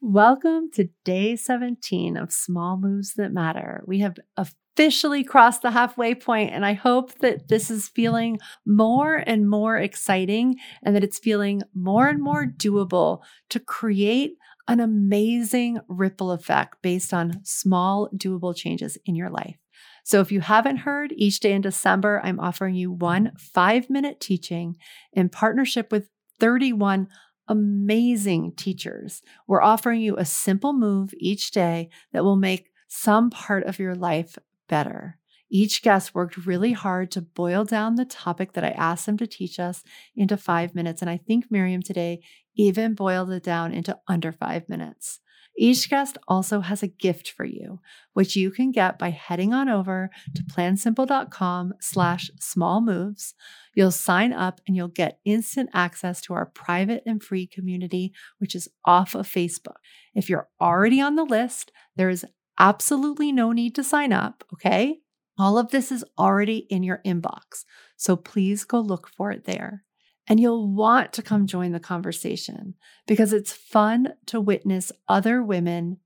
Welcome to day 17 of Small Moves That Matter. We have officially crossed the halfway point, and I hope that this is feeling more and more exciting and that it's feeling more and more doable to create an amazing ripple effect based on small, doable changes in your life. So if you haven't heard, each day in December, I'm offering you 1 5-minute teaching in partnership with 31 amazing teachers. We're offering you a simple move each day that will make some part of your life better. Each guest worked really hard to boil down the topic that I asked them to teach us into 5 minutes. And I think Miriam today even boiled it down into under 5 minutes. Each guest also has a gift for you, which you can get by heading on over to plansimple.com/smallmoves. You'll sign up and you'll get instant access to our private and free community, which is off of Facebook. If you're already on the list, there is absolutely no need to sign up, okay? All of this is already in your inbox, so please go look for it there. And you'll want to come join the conversation because it's fun to witness other women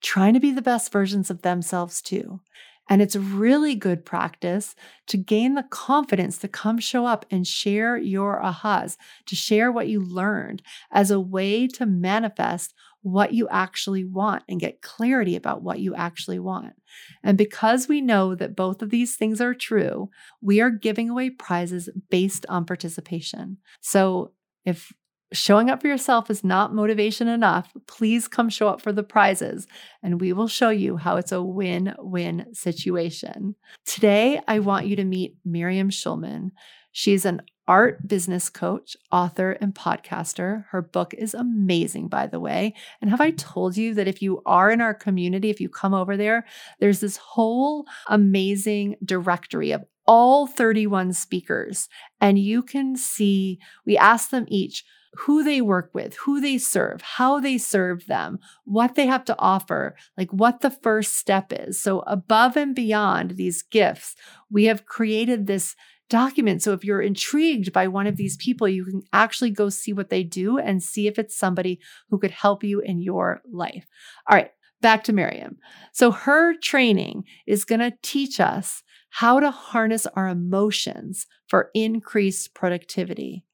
trying to be the best versions of themselves too. And it's really good practice to gain the confidence to come show up and share your ahas, to share what you learned as a way to manifest what you actually want and get clarity about what you actually want. And because we know that both of these things are true, we are giving away prizes based on participation. So if showing up for yourself is not motivation enough, please come show up for the prizes, and we will show you how it's a win-win situation. Today, I want you to meet Miriam Schulman. She's an art business coach, author, and podcaster. Her book is amazing, by the way. And have I told you that if you are in our community, if you come over there, there's this whole amazing directory of all 31 speakers, and you can see, we ask them each who they work with, who they serve, how they serve them, what they have to offer, like what the first step is. So above and beyond these gifts, we have created this document. So if you're intrigued by one of these people, you can actually go see what they do and see if it's somebody who could help you in your life. All right, back to Miriam. So her training is going to teach us how to harness our emotions for increased productivity.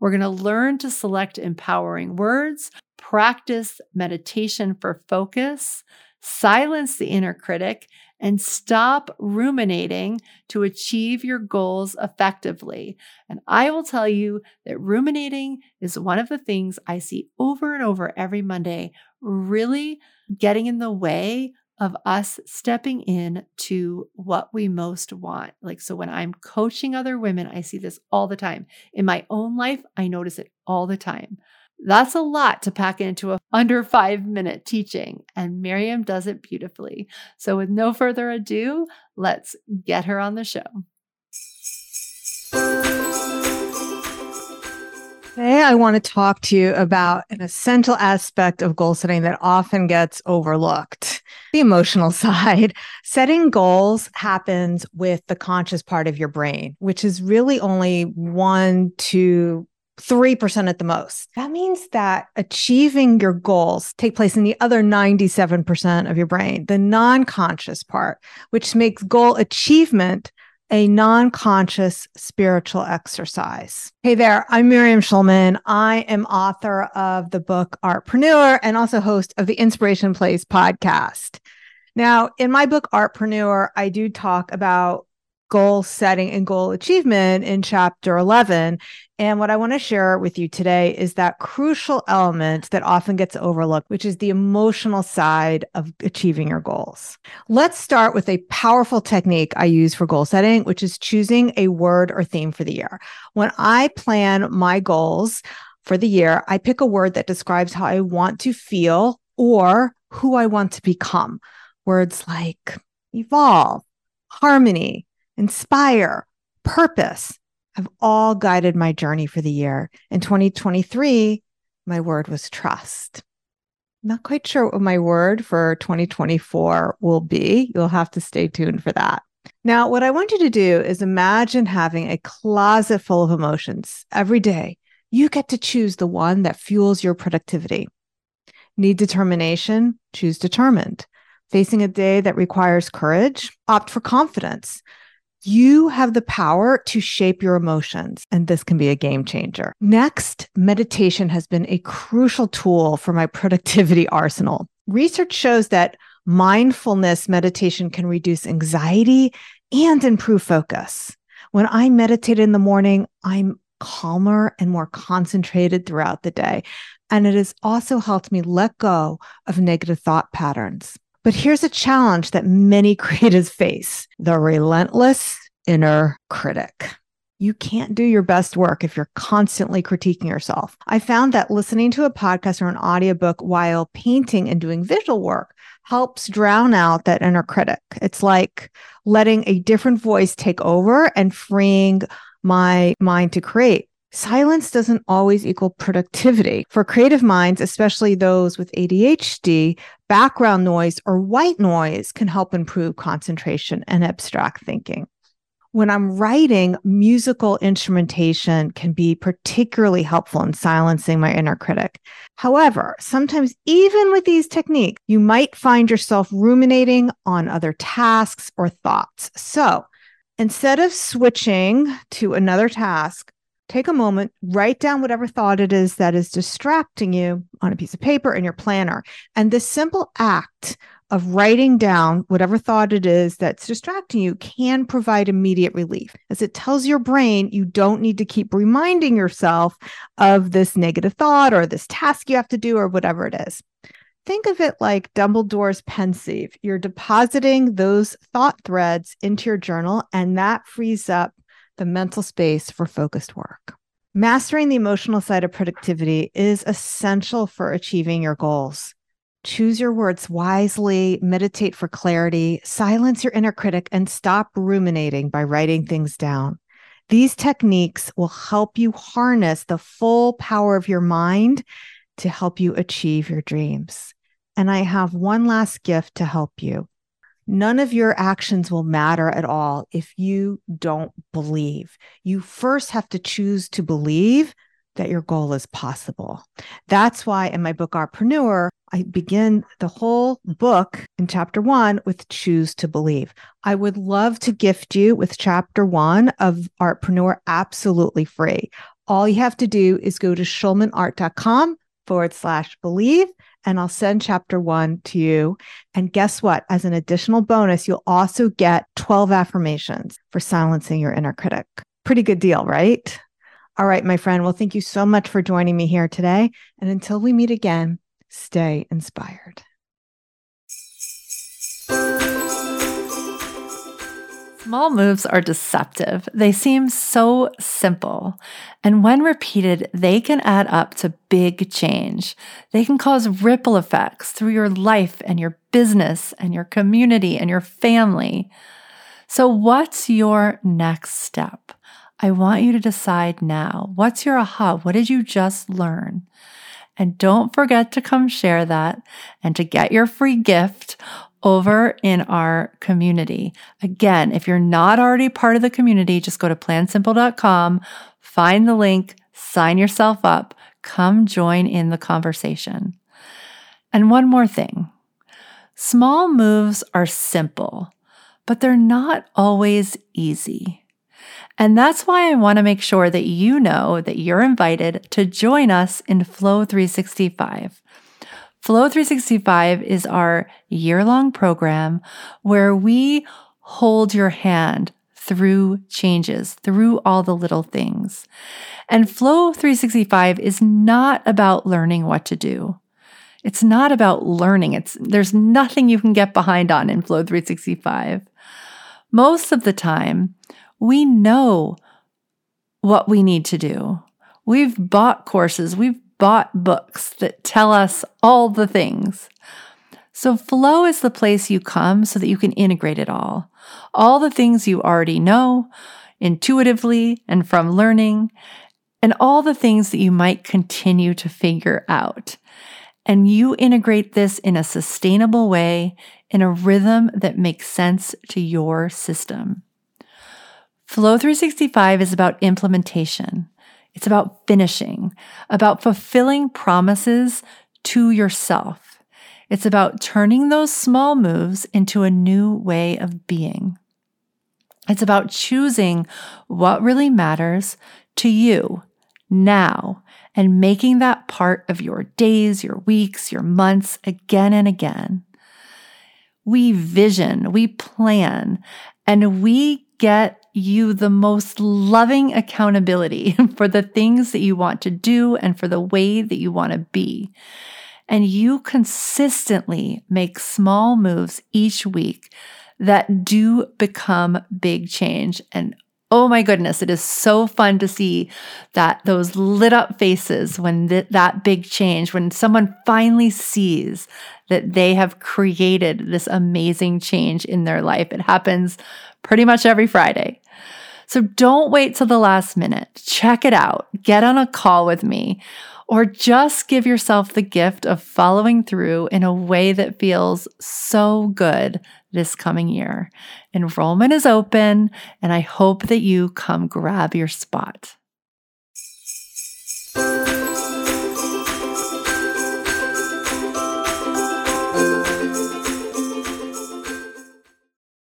We're going to learn to select empowering words, practice meditation for focus, silence the inner critic, and stop ruminating to achieve your goals effectively. And I will tell you that ruminating is one of the things I see over and over every Monday, really getting in the way of us stepping in to what we most want. Like, so when I'm coaching other women, I see this all the time. In my own life, I notice it all the time. That's a lot to pack into a under 5-minute teaching, and Miriam does it beautifully. So with no further ado, let's get her on the show. Today, I want to talk to you about an essential aspect of goal setting that often gets overlooked. The emotional side. Setting goals happens with the conscious part of your brain, which is really only 1 to 3% at the most. That means that achieving your goals take place in the other 97% of your brain, the non-conscious part, which makes goal achievement a non-conscious spiritual exercise. Hey there, I'm Miriam Schulman. I am author of the book Artpreneur and also host of the Inspiration Place podcast. Now, in my book Artpreneur, I do talk about goal setting and goal achievement in chapter 11. And what I want to share with you today is that crucial element that often gets overlooked, which is the emotional side of achieving your goals. Let's start with a powerful technique I use for goal setting, which is choosing a word or theme for the year. When I plan my goals for the year, I pick a word that describes how I want to feel or who I want to become. Words like evolve, harmony, inspire, purpose have all guided my journey for the year. In 2023, my word was trust. I'm not quite sure what my word for 2024 will be. You'll have to stay tuned for that. Now, what I want you to do is imagine having a closet full of emotions every day. You get to choose the one that fuels your productivity. Need determination? Choose determined. Facing a day that requires courage? Opt for confidence. You have the power to shape your emotions, and this can be a game changer. Next, meditation has been a crucial tool for my productivity arsenal. Research shows that mindfulness meditation can reduce anxiety and improve focus. When I meditate in the morning, I'm calmer and more concentrated throughout the day, and it has also helped me let go of negative thought patterns. But here's a challenge that many creatives face: the relentless inner critic. You can't do your best work if you're constantly critiquing yourself. I found that listening to a podcast or an audiobook while painting and doing visual work helps drown out that inner critic. It's like letting a different voice take over and freeing my mind to create. Silence doesn't always equal productivity. For creative minds, especially those with ADHD, background noise or white noise can help improve concentration and abstract thinking. When I'm writing, musical instrumentation can be particularly helpful in silencing my inner critic. However, sometimes even with these techniques, you might find yourself ruminating on other tasks or thoughts. So instead of switching to another task, take a moment, write down whatever thought it is that is distracting you on a piece of paper in your planner. And this simple act of writing down whatever thought it is that's distracting you can provide immediate relief, as it tells your brain you don't need to keep reminding yourself of this negative thought or this task you have to do or whatever it is. Think of it like Dumbledore's Pensieve. You're depositing those thought threads into your journal, and that frees up the mental space for focused work. Mastering the emotional side of productivity is essential for achieving your goals. Choose your words wisely, meditate for clarity, silence your inner critic, and stop ruminating by writing things down. These techniques will help you harness the full power of your mind to help you achieve your dreams. And I have one last gift to help you. None of your actions will matter at all if you don't believe. You first have to choose to believe that your goal is possible. That's why in my book, Artpreneur, I begin the whole book in chapter 1 with choose to believe. I would love to gift you with chapter 1 of Artpreneur absolutely free. All you have to do is go to shulmanart.com/believe. And I'll send chapter 1 to you. And guess what? As an additional bonus, you'll also get 12 affirmations for silencing your inner critic. Pretty good deal, right? All right, my friend. Well, thank you so much for joining me here today. And until we meet again, stay inspired. Small moves are deceptive. They seem so simple. And when repeated, they can add up to big change. They can cause ripple effects through your life and your business and your community and your family. So what's your next step? I want you to decide now. What's your aha? What did you just learn? And don't forget to come share that and to get your free gift over in our community. Again, if you're not already part of the community, just go to plansimple.com, find the link, sign yourself up, come join in the conversation. And one more thing, small moves are simple, but they're not always easy. And that's why I want to make sure that you know that you're invited to join us in Flow 365. Flow 365 is our year-long program where we hold your hand through changes, through all the little things. And Flow 365 is not about learning what to do. It's not about learning. There's nothing you can get behind on in Flow 365. Most of the time, we know what we need to do. We've bought courses, we've bought books that tell us all the things. So Flow is the place you come so that you can integrate it all. All the things you already know intuitively and from learning, and all the things that you might continue to figure out. And you integrate this in a sustainable way, in a rhythm that makes sense to your system. Flow 365 is about implementation. It's about finishing, about fulfilling promises to yourself. It's about turning those small moves into a new way of being. It's about choosing what really matters to you now and making that part of your days, your weeks, your months again and again. We vision, we plan, and we get you the most loving accountability for the things that you want to do and for the way that you want to be. And you consistently make small moves each week that do become big change. And oh my goodness, it is so fun to see that those lit up faces when that big change, when someone finally sees that they have created this amazing change in their life. It happens pretty much every Friday. So don't wait till the last minute. Check it out. Get on a call with me, or just give yourself the gift of following through in a way that feels so good this coming year. Enrollment is open, and I hope that you come grab your spot.